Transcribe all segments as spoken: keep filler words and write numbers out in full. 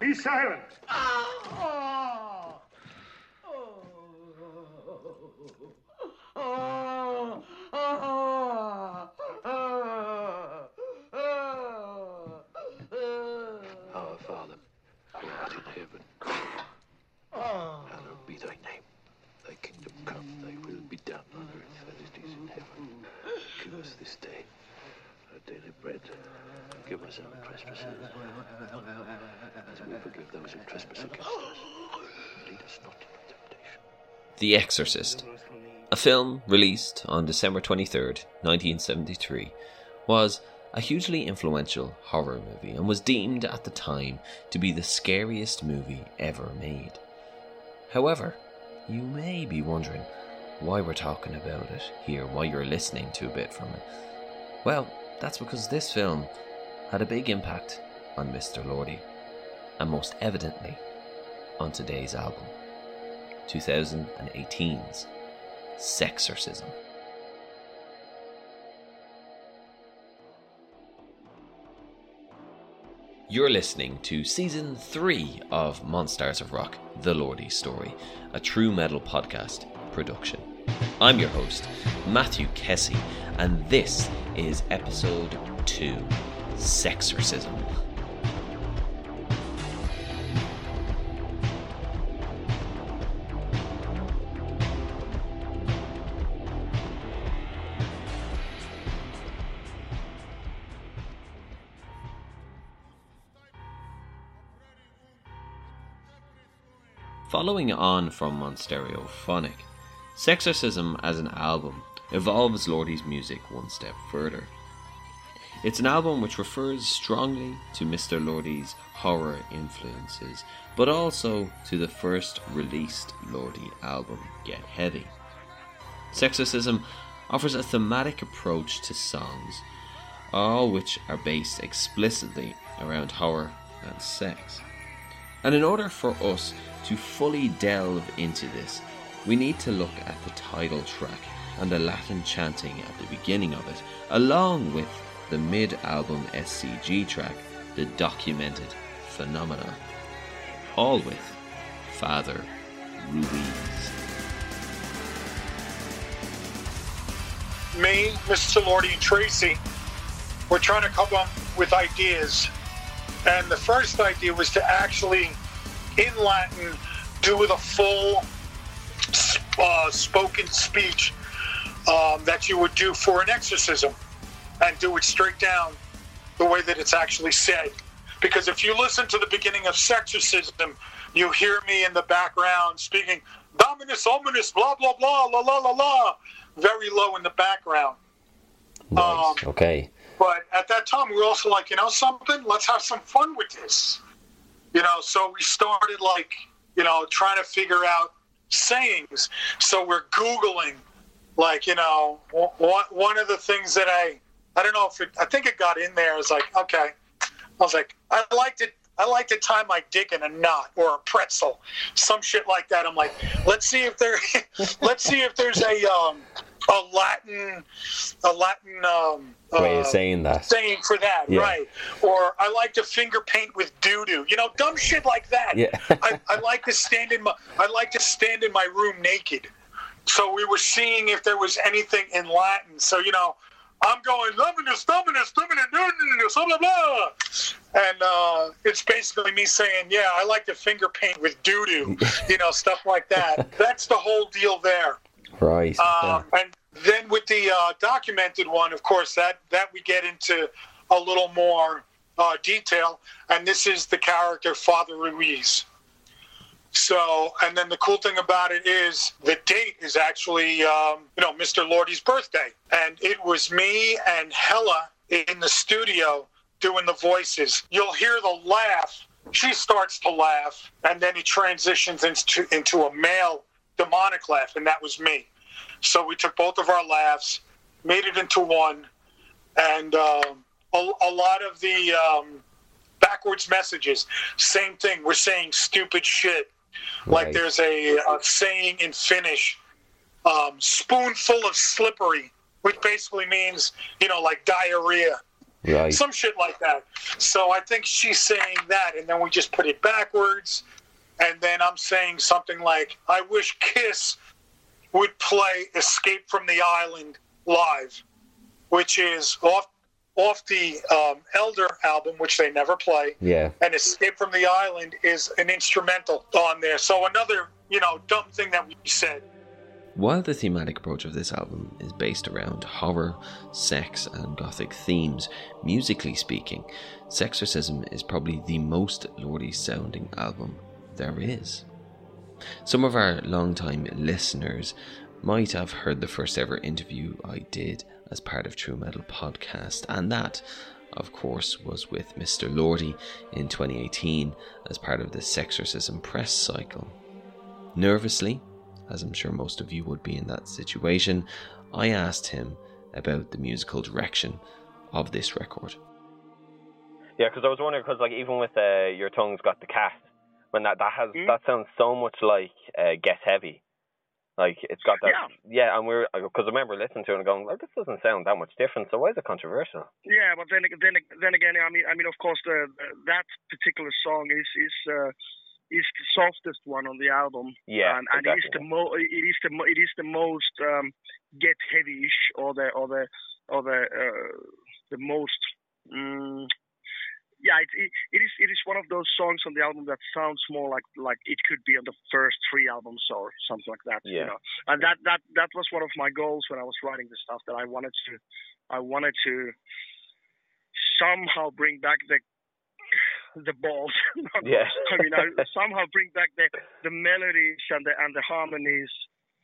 Be silent. Oh. Oh. Oh. Our Father, who art in heaven, hallowed be thy name. Thy kingdom come, thy will be done on earth as it is in heaven. Give us this day our daily bread. Give us our trespasses, as we forgive those who trespass against us. Lead us not into temptation. The Exorcist, a film released on December twenty-third, nineteen seventy-three, was a hugely influential horror movie and was deemed at the time to be the scariest movie ever made. However, you may be wondering why we're talking about it here, why you're listening to a bit from it. Well, that's because this film had a big impact on Mister Lordi, and most evidently on today's album, twenty eighteen's Sexorcism. You're listening to Season three of Monsters of Rock: The Lordi Story, a True Metal Podcast production. I'm your host, Matthew Kessy, and this is Episode two, Sexorcism. Following on from Monstereophonic, Sexorcism as an album evolves Lordi's music one step further. It's an album which refers strongly to Mister Lordi's horror influences, but also to the first released Lordi album, Get Heavy. Sexorcism offers a thematic approach to songs, all which are based explicitly around horror and sex. And in order for us to fully delve into this, we need to look at the title track and the Latin chanting at the beginning of it, along with the mid-album S C G track, The Documented Phenomena, all with Father Ruiz. Me, Mister Lordi, Tracy, we're trying to come up with ideas. And the first idea was to actually, in Latin, do the full uh, spoken speech um, that you would do for an exorcism, and do it straight down the way that it's actually said. Because if you listen to the beginning of Sexorcism, you hear me in the background speaking, Dominus Ominus, blah, blah, blah, la, la, la, la, very low in the background. Nice. Um, okay. But at that time, we were also like, you know something? Let's have some fun with this. You know, so we started like, you know, trying to figure out sayings. So we're Googling, like, you know, one of the things that I... I don't know if it, I think it got in there. It's like, okay. I was like, I like to, I like to tie my dick in a knot or a pretzel, some shit like that. I'm like, let's see if there, let's see if there's a, um, a Latin, a Latin, um, way of uh, saying that, saying for that. Yeah. Right. Or I like to finger paint with doo-doo, you know, dumb shit like that. Yeah. I, I like to stand in my, I like to stand in my room naked. So we were seeing if there was anything in Latin. So, you know, I'm going, Dominus, Dominus, Dominus, Dominus, blah, blah, blah. And uh, it's basically me saying, yeah, I like to finger paint with doo-doo, you know, stuff like that. That's the whole deal there. Right. Um, yeah. And then with the uh, documented one, of course, that, that we get into a little more uh, detail. And this is the character, Father Ruiz. So, and then the cool thing about it is the date is actually, um, you know, Mister Lordi's birthday. And it was me and Hella in the studio doing the voices. You'll hear the laugh. She starts to laugh, and then it transitions into, into a male demonic laugh, and that was me. So we took both of our laughs, made it into one, and um, a, a lot of the um, backwards messages, same thing. We're saying stupid shit. Like right. There's a, a saying in Finnish, um, spoonful of slippery, which basically means, you know, like diarrhea. Right. Some shit like that. So I think she's saying that, and then we just put it backwards, and then I'm saying something like, I wish Kiss would play Escape from the Island live, which is off off the um, Elder album, which they never play. Yeah. And Escape from the Island is an instrumental on there. So another, you know, dumb thing that we said. While the thematic approach of this album is based around horror, sex, and gothic themes, musically speaking, Sexorcism is probably the most Lordi-sounding album there is. Some of our long-time listeners might have heard the first ever interview I did as part of True Metal Podcast, and that, of course, was with Mister Lordi in twenty eighteen as part of the Sexorcism press cycle. Nervously, as I'm sure most of you would be in that situation, I asked him about the musical direction of this record. Yeah, because I was wondering, because like even with uh, Your Tongue's Got the Cat, when that that has mm. that sounds so much like uh, Get Heavy, like it's got that. Yeah, yeah and we're because I remember listening to it and going, like, this doesn't sound that much different. So why is it controversial? Yeah, but then then then again, I mean, I mean, of course, the, the, that particular song is is. Uh, is the softest one on the album, yeah, um, and exactly. it is the mo- it is the mo- it is the most um, Get Heavy-ish, or the or the or the uh, the most um, yeah it, it it is it is one of those songs on the album that sounds more like like it could be on the first three albums or something like that, yeah. You know, and that, that that was one of my goals when I was writing the stuff, that I wanted to I wanted to somehow bring back the the balls. Yeah. I mean, I somehow bring back the, the melodies and the and the harmonies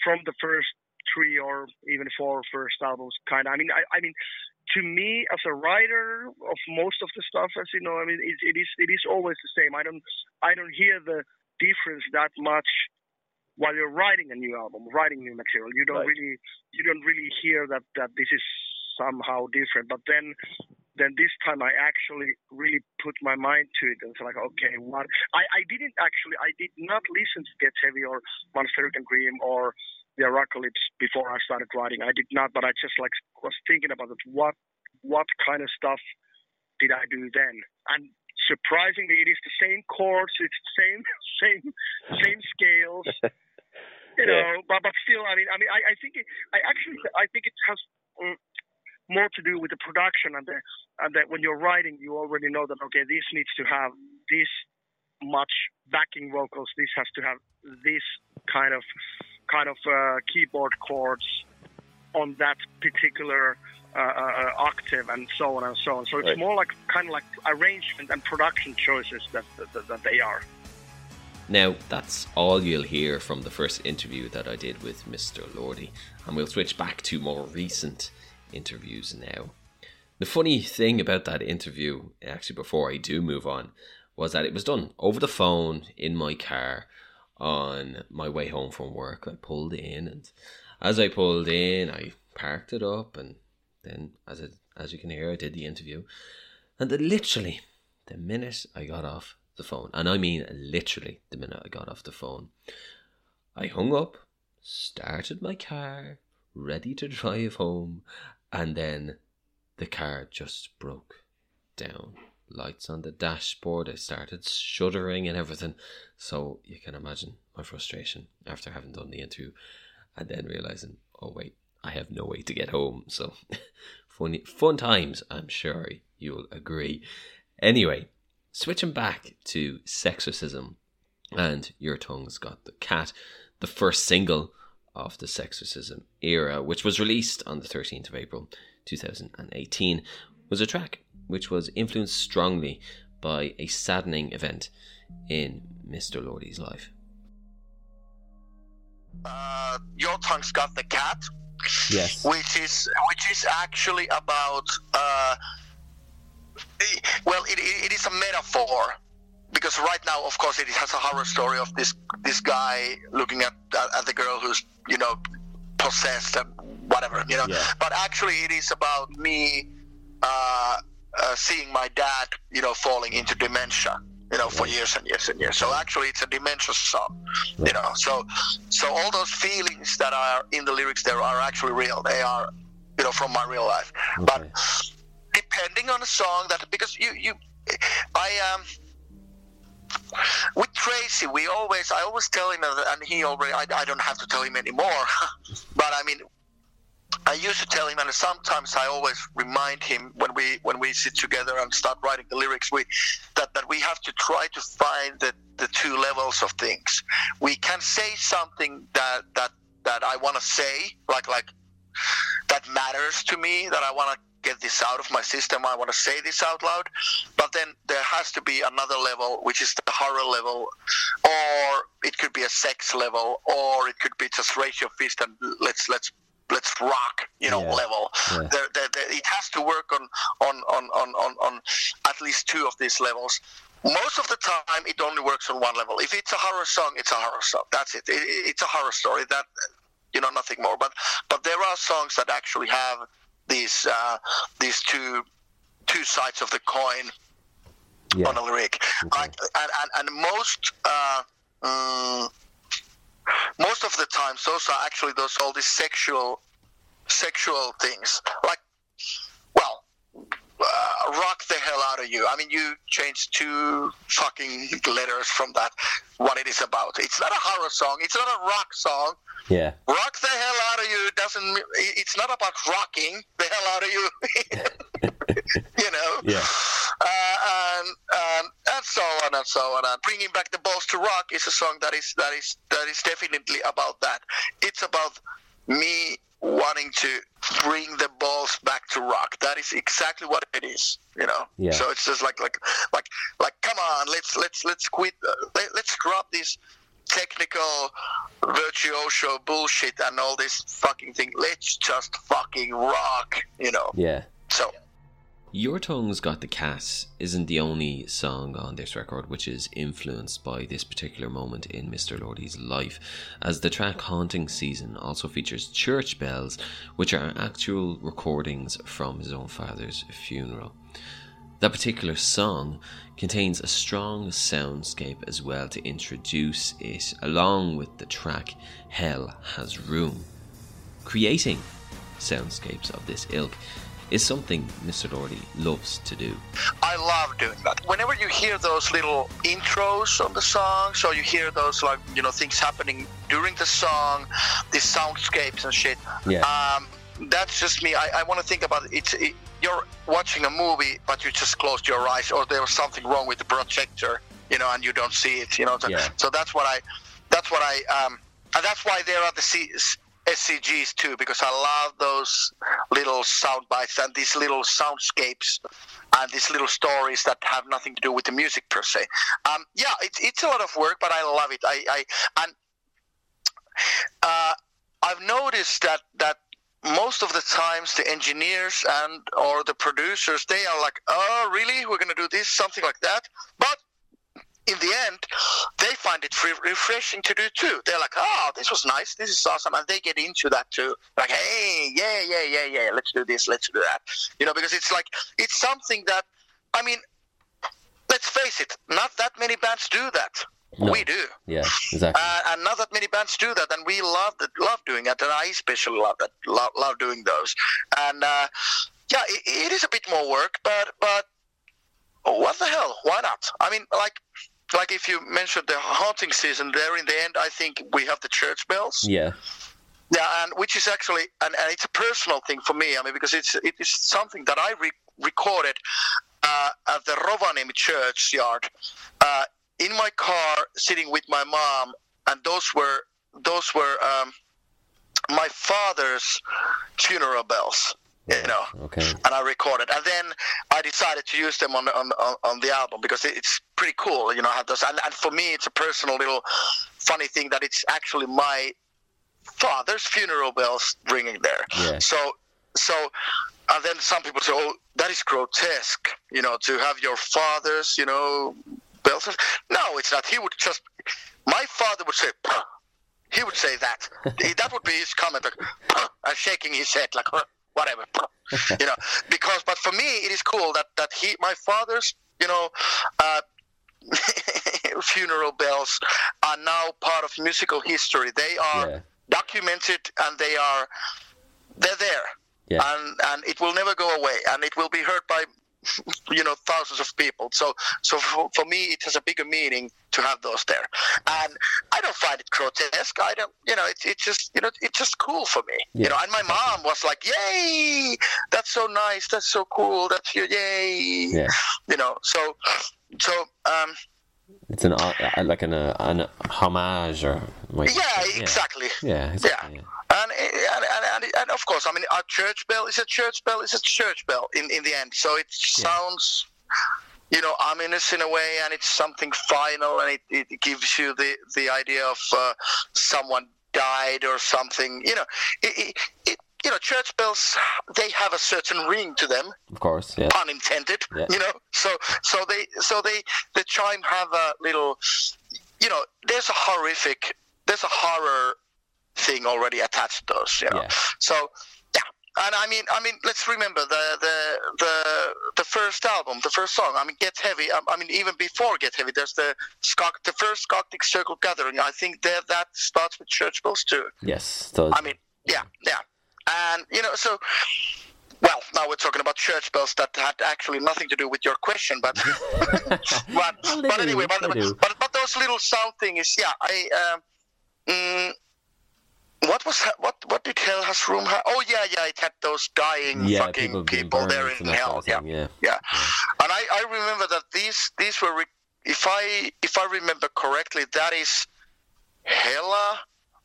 from the first three or even four first albums. Kind of. I mean, I, I mean, to me as a writer of most of the stuff, as you know, I mean, it, it is it is always the same. I don't I don't hear the difference that much while you're writing a new album, writing new material. You don't right. really you don't really hear that, that this is somehow different. But then. Then this time I actually really put my mind to it, and it's like, okay, what? I, I didn't actually, I did not listen to Get Heavy or Monstereophonic Dream or The Apocalypse before I started writing. I did not, but I just like was thinking about it. What, what kind of stuff did I do then? And surprisingly, it is the same chords, it's the same, same, same scales, you know. Yeah. But but still, I mean, I mean, I, I think it, I actually, I think it has. Um, more to do with the production, and that and that when you're writing, you already know that, okay, this needs to have this much backing vocals, this has to have this kind of kind of uh, keyboard chords on that particular uh, uh, octave, and so on and so on. So it's right. more like kind of like arrangement and production choices that, that that they are. Now, that's all you'll hear from the first interview that I did with Mister Lordi, and we'll switch back to more recent interviews now. The funny thing about that interview, actually before I do move on, was that it was done over the phone in my car on my way home from work. I pulled in, and as I pulled in, I parked it up, and then as it, as you can hear, I did the interview. And then literally the minute I got off the phone, and I mean literally the minute I got off the phone, I hung up, started my car, ready to drive home, and then the car just broke down. Lights on the dashboard, I started shuddering and everything. So you can imagine my frustration after having done the interview and then realising, oh wait, I have no way to get home. So fun, fun times, I'm sure you'll agree. Anyway, switching back to Sexorcism and Your Tongue's Got the Cat, the first single of the Sexorcism era, which was released on the thirteenth of April twenty eighteen, was a track which was influenced strongly by a saddening event in Mister Lordi's life. Uh, Your Tongue's Got the Cat. Yes. Which is which is actually about uh, well, it, it is a metaphor. Because right now, of course, it has a horror story of this this guy looking at at the girl who's, you know, possessed and whatever, you know. Yeah. But actually, it is about me uh, uh, seeing my dad, you know, falling into dementia, you know, for years and years and years. So actually, it's a dementia song, you know. So so all those feelings that are in the lyrics there are actually real. They are, you know, from my real life. Okay. But depending on the song, that because you you I um with Tracy we always I always tell him, and he already I, I don't have to tell him anymore, but I mean I used to tell him, and sometimes I always remind him when we when we sit together and start writing the lyrics, we that, that we have to try to find the, the two levels of things. We can say something that that, that I want to say, like like that matters to me, that I want to get this out of my system, I want to say this out loud. But then there has to be another level, which is the horror level, or it could be a sex level, or it could be just raise your fist and let's let's. let's rock, you know, yeah. level. Yeah. There, there, there, it has to work on, on, on, on, on, on at least two of these levels. Most of the time, it only works on one level. If it's a horror song, it's a horror song. That's it. it it's a horror story. That, you know, nothing more. But but there are songs that actually have these uh, these two two sides of the coin yeah. on a lyric. Okay. I, and, and and most. Uh, um, Most of the times, those are actually those all these sexual, sexual things. Like, well, uh, rock the hell out of you. I mean, you change two fucking letters from that. What it is about? It's not a horror song. It's not a rock song. Yeah. Rock the hell out of you doesn't. It's not about rocking the hell out of you. You know. Yeah. Uh, and, and and so on and so on. And Bringing Back the Balls to Rock is a song that is that is that is definitely about that. It's about me wanting to bring the balls back to rock. That is exactly what it is, you know. Yeah. So it's just like like like like come on, let's let's let's quit. Uh, let, let's drop this technical virtuoso bullshit and all this fucking thing. Let's just fucking rock, you know. Yeah. So. Your Tongue's Got the Cat isn't the only song on this record which is influenced by this particular moment in Mister Lordi's life, as the track Haunting Season also features church bells, which are actual recordings from his own father's funeral. That particular song contains a strong soundscape as well to introduce it, along with the track Hell Has Room. Creating soundscapes of this ilk is something Mister Lordi loves to do. I love doing that. Whenever you hear those little intros on the song, so you hear those, like, you know, things happening during the song, these soundscapes and shit. Yeah. Um, that's just me. I, I want to think about it. It's, it. You're watching a movie, but you just closed your eyes, or there was something wrong with the projector, you know, and you don't see it, you know. So, yeah. so that's what I. That's what I. Um, and that's why there are the. C- S C Gs too, because I love those little sound bites and these little soundscapes and these little stories that have nothing to do with the music per se. Um, yeah, it's it's a lot of work, but I love it. I, I and uh, I've noticed that that most of the times the engineers and or the producers, they are like, oh really, we're gonna do this, something like that, but in the end, they find it re- refreshing to do too. They're like, oh, this was nice, this is awesome, and they get into that too. Like, hey, yeah, yeah, yeah, yeah, let's do this, let's do that. You know, because it's like, it's something that, I mean, let's face it, not that many bands do that. No. We do. Yeah, exactly. Uh, and not that many bands do that, and we love that, love doing it, and I especially love that, love, love doing those. And uh, yeah, it, it is a bit more work, but, but what the hell, why not? I mean, like, Like if you mentioned the haunting season there in the end, I think we have the church bells. Yeah. Yeah, and which is actually, and, and it's a personal thing for me. I mean, because it's it is something that I re- recorded uh, at the Rovaniemi church yard uh, in my car, sitting with my mom, and those were those were um, my father's funeral bells. You know, okay. And I recorded, and then I decided to use them on on on the album because it's pretty cool, you know. Have those, and, and for me, it's a personal little funny thing that it's actually my father's funeral bells ringing there. Yeah. So, so, and then some people say, "Oh, that is grotesque," you know, to have your father's, you know, bells. No, it's not. He would just, my father would say, "Puh." He would say that. That would be his comment, like, "Puh," and shaking his head like. "Puh." Whatever, you know, because, but for me, it is cool that, that he, my father's, you know, uh, funeral bells are now part of musical history. They are yeah. documented and they are, they're there. yeah. and and it will never go away, and it will be heard by, you know, thousands of people. So, so for, for me, it has a bigger meaning to have those there, and I don't find it grotesque. I don't, you know, it's it's just, you know, it's just cool for me, yeah. you know. And my mom was like, "Yay, that's so nice, that's so cool, that's your yay," yeah. you know. So, so um, it's an like an an homage or like, yeah, yeah, exactly, yeah, exactly. yeah. And, and and and of course, I mean, our church bell is a church bell is a church bell in, in the end. So it sounds, yeah. you know, ominous in a way, and it's something final, and it, it gives you the, the idea of uh, someone died or something. You know, it, it, it, you know, church bells, they have a certain ring to them. Of course, yeah. Pun intended. Yeah. You know, so so they so they the chime have a little, you know, there's a horrific, there's a horror thing already attached to us, you know. Yeah. So, yeah, and I mean, I mean, let's remember the the the, the first album, the first song. I mean, Get Heavy. I, I mean, even before Get Heavy, there's the Scot- the first Coptic Circle Gathering. I think that that starts with church bells too. Yes. Does. I mean, yeah, yeah, and you know, so. Well, now we're talking about church bells that had actually nothing to do with your question, but but, well, but anyway, but, but but those little sound thing is, yeah, I. Um, mm, What was what? What did Hell Has Room have? Oh yeah, yeah, it had those dying yeah, fucking people, people there in hell. Yeah. Yeah. yeah, yeah. And I, I remember that these these were, if I if I remember correctly, that is Hella,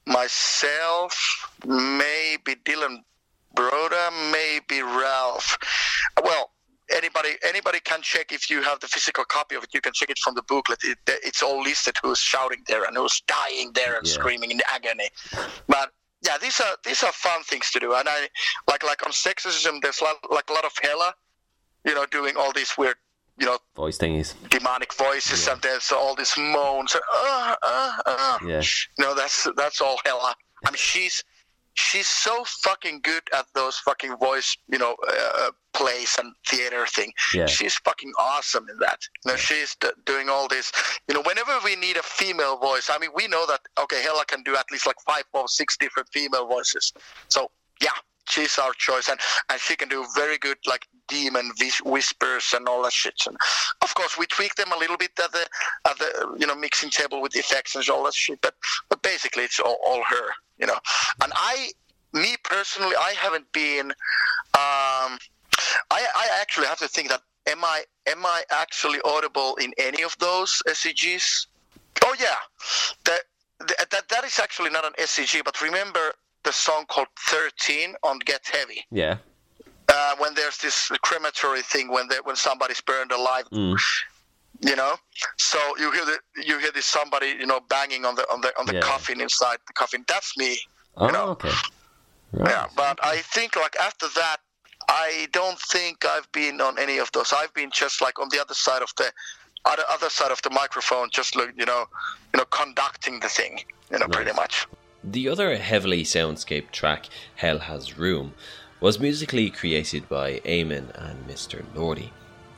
myself, maybe Dylan Broda, maybe Ralph. Well, anybody anybody can check if you have the physical copy of it. You can check it from the booklet. It, it's all listed who's shouting there and who's dying there and yeah. screaming in agony. But yeah, these are these are fun things to do. And I like like on Sexorcism, there's lot, like a lot of Hella, you know, doing all these weird, you know, voice thingies, demonic voices, yeah. and there's all these moans. And, uh, uh, uh. Yeah. No, that's that's all Hella. I mean, she's. She's so fucking good at those fucking voice, you know, uh, plays and theater thing. Yeah. She's fucking awesome in that. You know, yeah. she's d- doing all this. You know, whenever we need a female voice, I mean, we know that, okay, Hella can do at least like five or six different female voices. So, yeah, she's our choice. And, and she can do very good, like, demon vis- whispers and all that shit. And of course, we tweak them a little bit at the, at the you know, mixing table with effects and all that shit. But, but basically, it's all, all her. You know, and I, me personally, I haven't been. Um, I, I actually have to think that am I am I actually audible in any of those S C Gs? Oh yeah, that that that is actually not an S C G. But remember the song called thirteen on Get Heavy. Yeah. Uh, when there's this crematory thing when they, when somebody's burned alive. Mm. You know, so you hear the you hear this somebody you know banging on the on the on the yeah. coffin inside the coffin. That's me. Oh, you know? Okay. Right. Yeah, but I think like after that, I don't think I've been on any of those. I've been just like on the other side of the other other side of the microphone, just look, you know, you know, conducting the thing, you know, right. pretty much. The other heavily soundscape track, Hell Has Room, was musically created by Eamon and Mister Lordi.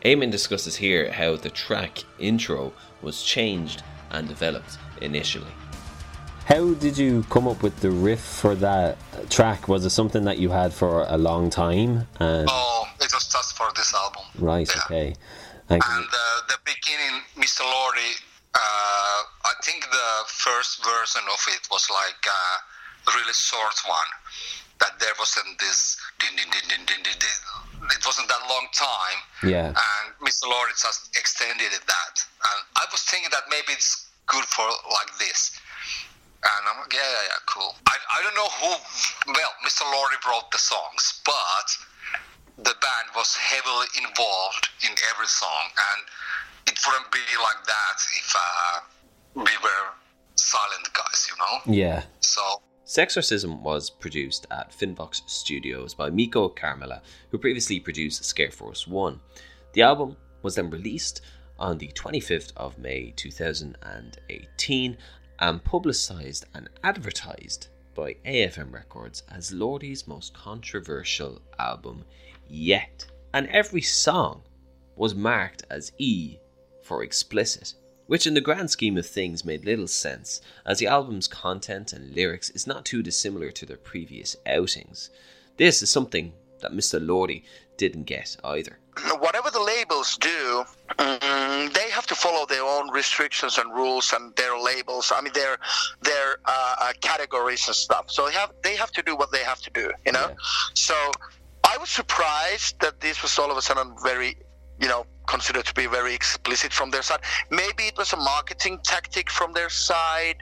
Eamon discusses here how the track intro was changed and developed initially. How did you come up with the riff for that track? Was it something that you had for a long time? And... Oh, it was just for this album. Right, yeah. Okay. Thank and you. Uh, the beginning, Mister Lordi, uh, I think the first version of it was like a really short one. That there wasn't this... Din, din, din, din, din, din, din. It wasn't that long time, yeah. and Mister Lordi just extended it that. And I was thinking that maybe it's good for like this. And I'm like, yeah, yeah, yeah, cool. I, I don't know who, well, Mister Lordi wrote the songs, but the band was heavily involved in every song. And it wouldn't be like that if uh, we were silent guys, you know? Yeah. So... Sexorcism was produced at Finvox Studios by Miko Carmela, who previously produced Scareforce One. The album was then released on the twenty-fifth of May two thousand eighteen and publicised and advertised by A F M Records as Lordi's most controversial album yet. And every song was marked as E for explicit, which in the grand scheme of things made little sense, as the album's content and lyrics is not too dissimilar to their previous outings. This is something that Mister Lordi didn't get either. Whatever the labels do, um, they have to follow their own restrictions and rules and their labels. I mean, their their uh, categories and stuff. So they have they have to do what they have to do, you know. Yeah. So I was surprised that this was all of a sudden very, you know, considered to be very explicit from their side. Maybe it was a marketing tactic from their side,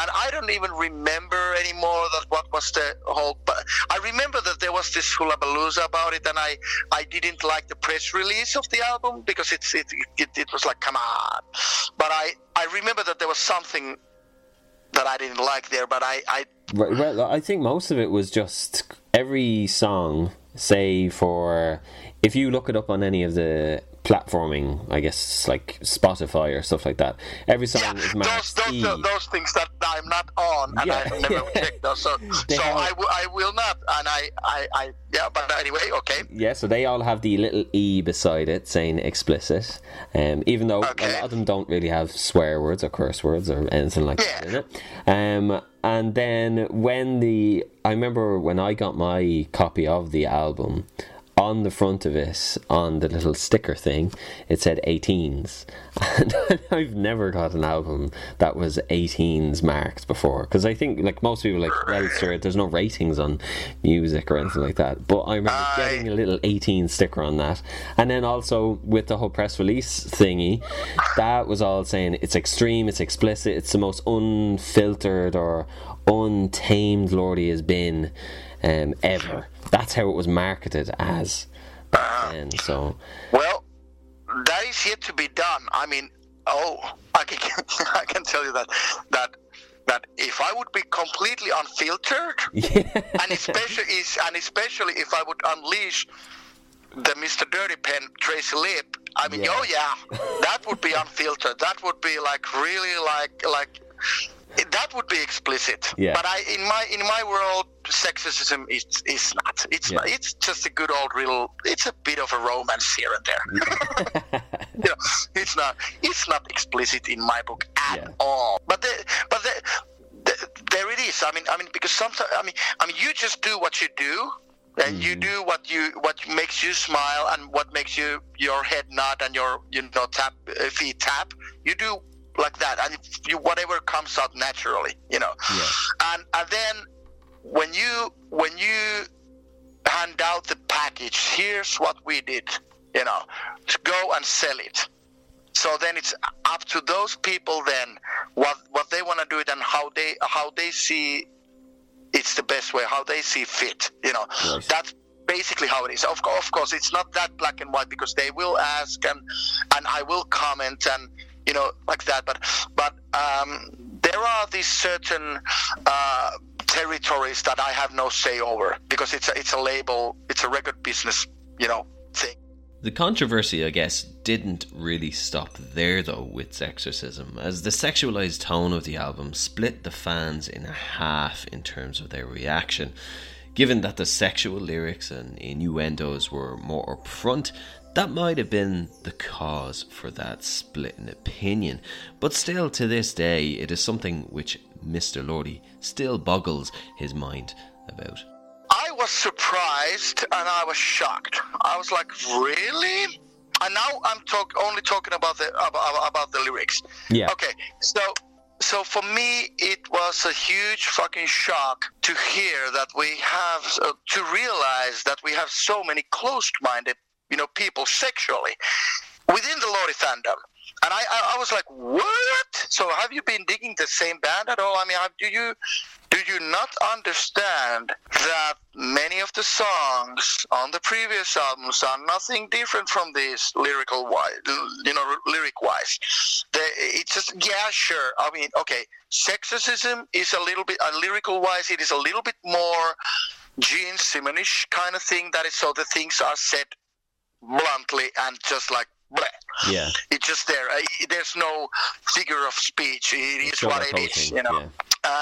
and I don't even remember anymore that what was the whole. But I remember that there was this hullabalooza about it, and I, I didn't like the press release of the album because it's it it, it was like, come on. But I, I remember that there was something that I didn't like there. But I, I right, well, I think most of it was just every song. Say for, if you look it up on any of the platforming, I guess like Spotify or stuff like that, every song yeah, is marked those, E. Those, those things that I'm not on, and yeah. I never check those, so, so have... I, w- I will not, and I, I, I, yeah, but anyway, okay. Yeah, so they all have the little E beside it saying explicit, um, even though okay. a lot of them don't really have swear words or curse words or anything like yeah. that in it. Um, and then when the, I remember when I got my copy of the album, on the front of it, on the little sticker thing, it said eighteens. And I've never got an album that was eighteens marked before. Because I think, like, most people are like, well, sir, there's no ratings on music or anything like that. But I remember Aye. getting a little eighteen sticker on that. And then also, with the whole press release thingy, that was all saying it's extreme, it's explicit, it's the most unfiltered or untamed Lordi has been um, ever. That's how it was marketed as back then, so... Well, that is yet to be done. I mean, oh, I can, I can tell you that, that that if I would be completely unfiltered, yeah. and, especially, and especially if I would unleash the Mister Dirty Pen, Tracy Lip, I mean, yeah. oh yeah, that would be unfiltered. That would be like really like... like that would be explicit, yeah. but I, in my in my world, sexism is is not. It's yeah. not, it's just a good old riddle. It's a bit of a romance here and there. Yeah. you know, it's not it's not explicit in my book at yeah. all. But the, but the, the, there it is. I mean I mean because sometimes I mean I mean you just do what you do. And mm. you do what you what makes you smile and what makes you your head nod and your you know tap uh, feet tap. You do. Like that, and you, whatever comes out naturally, you know. Yeah. And and then when you when you hand out the package, here's what we did, you know, go and sell it. So then it's up to those people then what what they want to do it and how they how they see it's the best way, how they see fit, you know. Nice. That's basically how it is. Of course, of course, it's not that black and white because they will ask and and I will comment and. You know, like that, but but um, there are these certain uh, territories that I have no say over because it's a, it's a label, it's a record business, you know, thing. The controversy, I guess, didn't really stop there though with Sexorcism, as the sexualized tone of the album split the fans in half in terms of their reaction. Given that the sexual lyrics and innuendos were more upfront, that might have been the cause for that split in opinion, but still to this day it is something which Mister Lordi still boggles his mind about. I was surprised and I was shocked. I was like, really? And now I'm talk- only talking about the about, about the lyrics. Yeah. Okay, so so for me it was a huge fucking shock to hear that we have, uh, to realize that we have so many closed-minded you know, people sexually within the Lordi fandom. And I, I, I was like, what? So have you been digging the same band at all? I mean, do you do you not understand that many of the songs on the previous albums are nothing different from these lyrical wise, you know, lyric-wise? They, it's just, yeah, sure. I mean, okay, sexism is a little bit, uh, lyrical-wise, it is a little bit more Gene Simmonish kind of thing. That is, so the things are said bluntly and just like bleh. Yeah, it's just there. Uh, there's no figure of speech. It it's is what it is, you know. Yeah.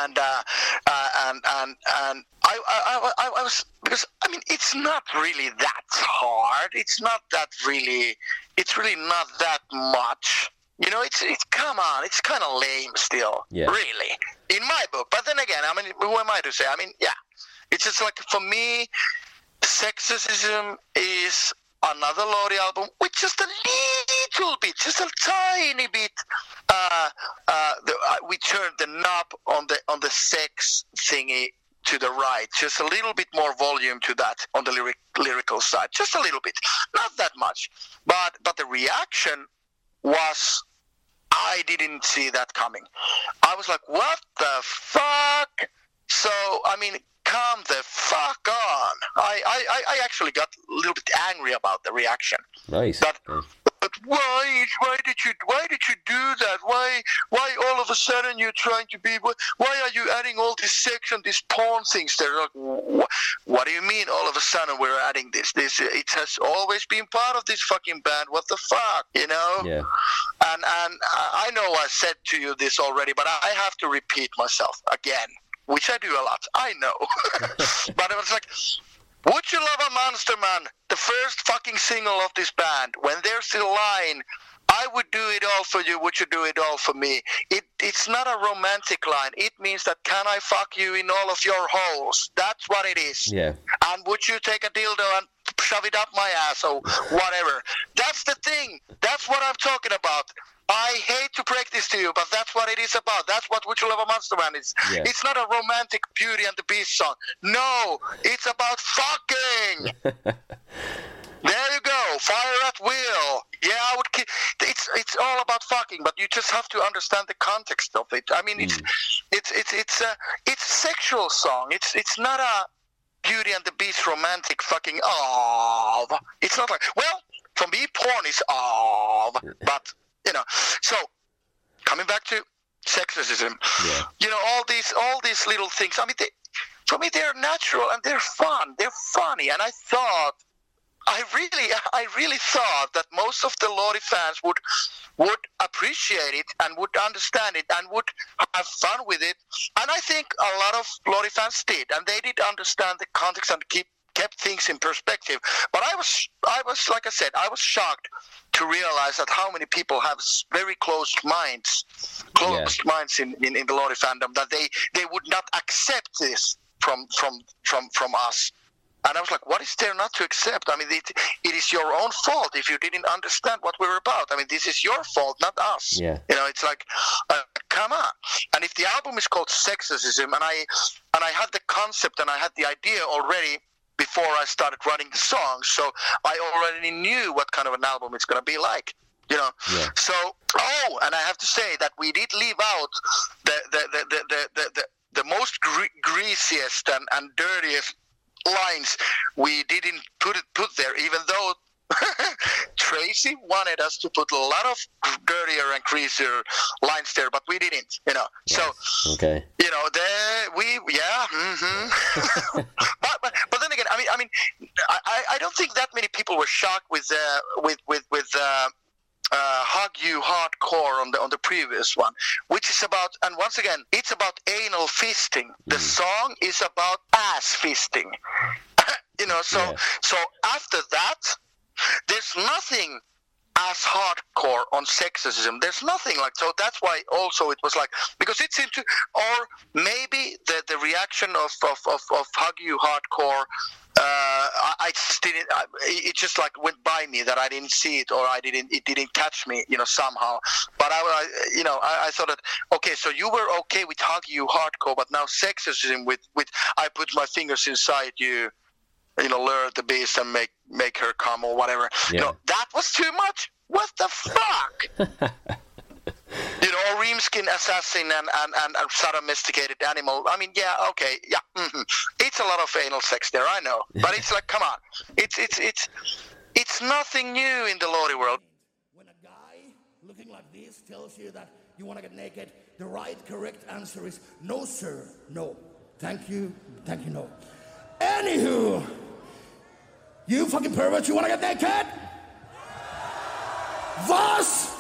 And uh, uh, and and and I, I I I was because I mean it's not really that hard. It's not that really. It's really not that much. You know, it's it's come on. It's kind of lame still. Yeah. Really, in my book. But then again, I mean, who am I to say? I mean, yeah. It's just like for me. Sexorcism is another Lordi album with just a little bit, just a tiny bit. Uh, uh, the, uh, we turned the knob on the on the sex thingy to the right, just a little bit more volume to that on the lyric, lyrical side, just a little bit, not that much. But but the reaction was, I didn't see that coming. I was like, what the fuck? So I mean, come the fuck on. I, I, I actually got a little bit angry about the reaction. Nice. But, but why why did you why did you do that? Why why all of a sudden you're trying to be? Why are you adding all this section, these porn things? They're like, what, what do you mean? All of a sudden we're adding this? This it has always been part of this fucking band. What the fuck, you know? Yeah. And and I know I said to you this already, but I have to repeat myself again. Which I do a lot, I know. But it was like, would you love a Monster Man? The first fucking single of this band, when there's the line, I would do it all for you, would you do it all for me? It, it's not a romantic line. It means that, can I fuck you in all of your holes? That's what it is. Yeah. And would you take a dildo and shove it up my ass or whatever? That's the thing. That's what I'm talking about. I hate to break this to you, but that's what it is about. That's what Would You Love a Monster Man is. Yeah. It's not a romantic Beauty and the Beast song. No, it's about fucking. There you go. Fire at will. Yeah, I would. Ki- it's it's all about fucking, but you just have to understand the context of it. I mean, mm. it's it's it's it's a it's a sexual song. It's it's not a Beauty and the Beast romantic fucking. Oh, it's not like, well, for me, porn is oh, but. You know, so coming back to sexism, yeah. You know, all these all these little things. I mean, they, for me, they're natural and they're fun. They're funny, and I thought, I really, I really thought that most of the Lordi fans would would appreciate it and would understand it and would have fun with it. And I think a lot of Lordi fans did, and they did understand the context and keep kept things in perspective. But I was, I was, like I said, I was shocked to realize that how many people have very closed minds, closed yeah. minds in, in, in the Lordi fandom, that they, they would not accept this from, from, from, from us. And I was like, what is there not to accept? I mean, it, it is your own fault if you didn't understand what we were about. I mean, this is your fault, not us. Yeah. You know, it's like, uh, come on. And if the album is called Sexorcism, and I, and I had the concept and I had the idea already, before I started writing the songs, so I already knew what kind of an album it's going to be like, you know. Yeah. So, oh, and I have to say that we did leave out the the the the the, the, the, the most gre- greasiest and, and dirtiest lines. We didn't put it put there, even though Tracy wanted us to put a lot of dirtier and greasier lines there, but we didn't, you know. Yes. So, okay, you know, there we, yeah, mm-hmm. but, but but then again, I mean, I mean, I, I don't think that many people were shocked with uh, with with with uh, uh, Hug You Hardcore on the on the previous one, which is about, and once again, it's about anal fisting. The mm. song is about ass fisting, you know. So yeah. so after that. There's nothing as hardcore on sexism. There's nothing like so. That's why also it was like, because it's into, or maybe the, the reaction of of, of, of Hug You Hardcore. Uh, I, I just didn't. I, it just like went by me that I didn't see it, or I didn't. It didn't catch me, you know, somehow. But I, I you know, I, I thought that okay, so you were okay with Hug You Hardcore, but now sexism with with I put my fingers inside you. You know, lure the beast and make make her come or whatever. Yeah. You know, that was too much. What the fuck? You know, Reamskin Assassin and and and, and Sadomasticated Animal. I mean, yeah, okay, yeah. Mm-hmm. It's a lot of anal sex there, I know, but it's like, come on, it's it's it's it's nothing new in the Lordi world. When a guy looking like this tells you that you want to get naked, the right correct answer is no, sir, no, thank you, thank you, no. Anywho, you fucking perverts, you wanna get naked? Was?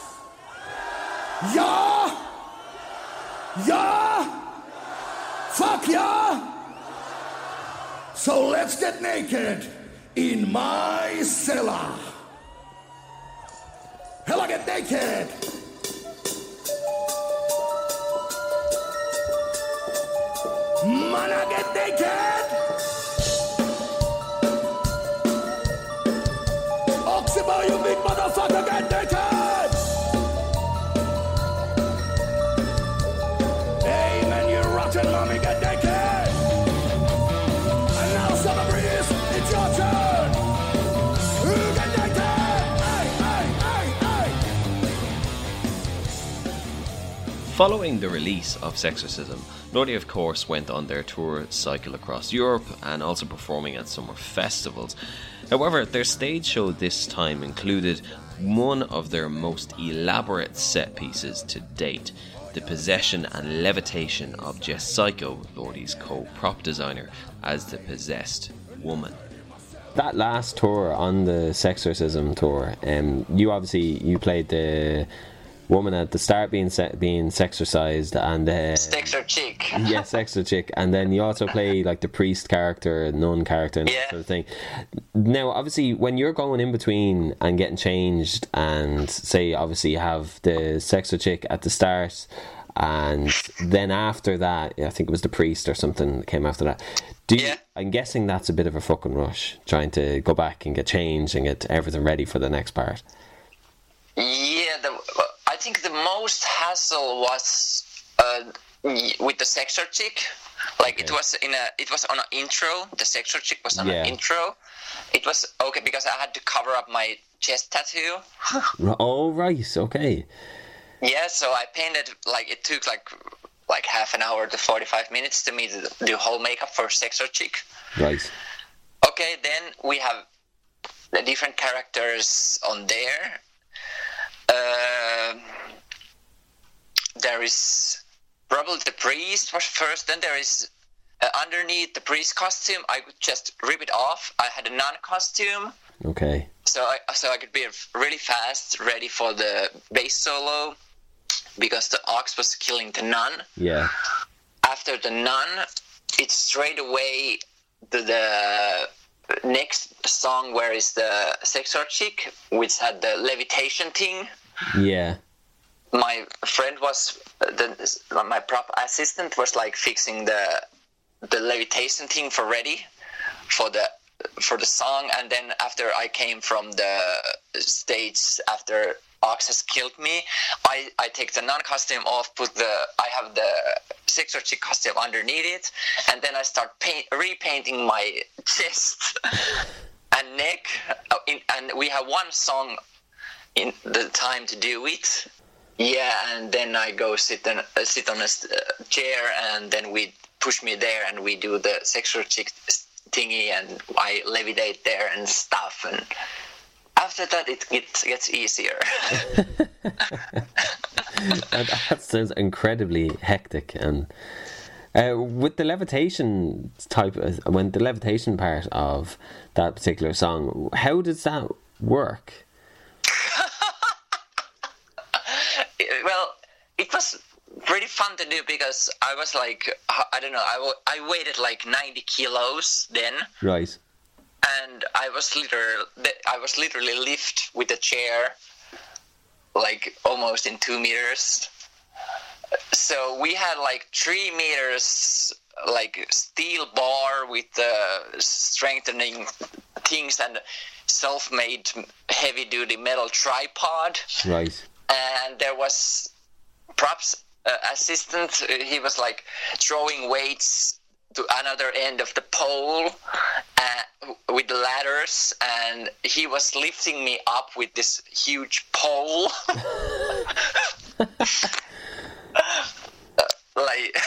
Ja? Ja? Fuck ja? So let's get naked in my cellar. Hella, get naked! Mana, get naked! Following the release of Sexorcism, Lordi of course went on their tour cycle across Europe and also performing at summer festivals. However, their stage show this time included one of their most elaborate set pieces to date, the possession and levitation of Jess Psycho, Lordi's co-prop designer, as the possessed woman. That last tour on the Sexorcism tour, um, you obviously you played the woman at the start being se- being sexorcised and uh, sex or chick. Yeah, sex or chick, and then you also play like the priest character, nun character, and yeah. that sort of thing. Now, obviously, when you're going in between and getting changed, and say obviously you have the sex or chick at the start, and then after that, I think it was the priest or something that came after that. Do you, yeah. I'm guessing that's a bit of a fucking rush, trying to go back and get changed and get everything ready for the next part. Yeah, the, I think the most hassle was uh, with the sexual chick. Like okay. it was in a, it was on an intro. The sexual chick was on yeah. an intro. It was okay because I had to cover up my chest tattoo. Oh right, okay. Yeah, so I painted, like, it took, like, like half an hour to forty-five minutes to me to do whole makeup for Sex or Chick. Right. Okay, then we have the different characters on there. Uh, there is probably the priest was first, then there is, uh, underneath the priest costume, I could just rip it off. I had a nun costume. Okay. So I, so I could be really fast, ready for the bass solo. Because the ox was killing the nun. Yeah. After the nun, it's straight away to the next song where is the sexor chick, which had the levitation thing. Yeah. My friend was the my prop assistant was like fixing the the levitation thing for ready for the for the song, and then after I came from the stage after Ox has killed me, I, I take the nun costume off, put the I have the six or chick costume underneath it, and then I start paint, repainting my chest and neck, in, and we have one song in the time to do it. Yeah, and then I go sit and uh, sit on a uh, chair, and then we push me there, and we do the six or chick thingy, and I levitate there and stuff, and after that, it gets, gets easier. that, that sounds incredibly hectic. And uh, with the levitation type, of, when the levitation part of that particular song, how does that work? Well, it was pretty fun to do because I was like, I don't know, I, I weighed like ninety kilos then. Right. And I was literally, I was literally lifted with a chair, like almost in two meters. So we had like three meters, like steel bar with the strengthening things and self-made heavy-duty metal tripod. Right. And there was props uh, assistant. He was like throwing weights to another end of the pole uh, with the ladders, and he was lifting me up with this huge pole. uh, like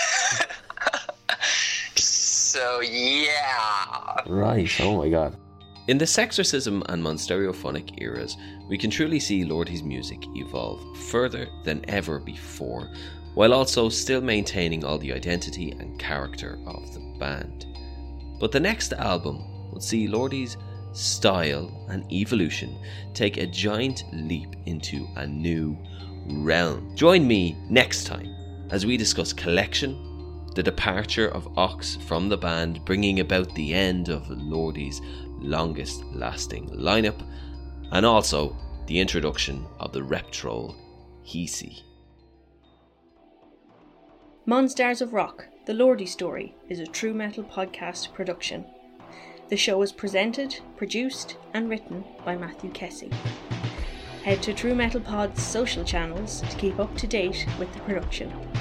so yeah right oh my god In the Sexorcism and Monstereophonic eras, we can truly see Lordi's music evolve further than ever before, while also still maintaining all the identity and character of the band. But the next album would see Lordi's style and evolution take a giant leap into a new realm. Join me next time as we discuss Collection, the departure of Ox from the band, bringing about the end of Lordi's longest lasting lineup, and also the introduction of the rep troll Hesi. Monsters of Rock, The Lordi Story, is a True Metal Podcast production. The show is presented, produced and written by Matthew Kessy. Head to True Metal Pod's social channels to keep up to date with the production.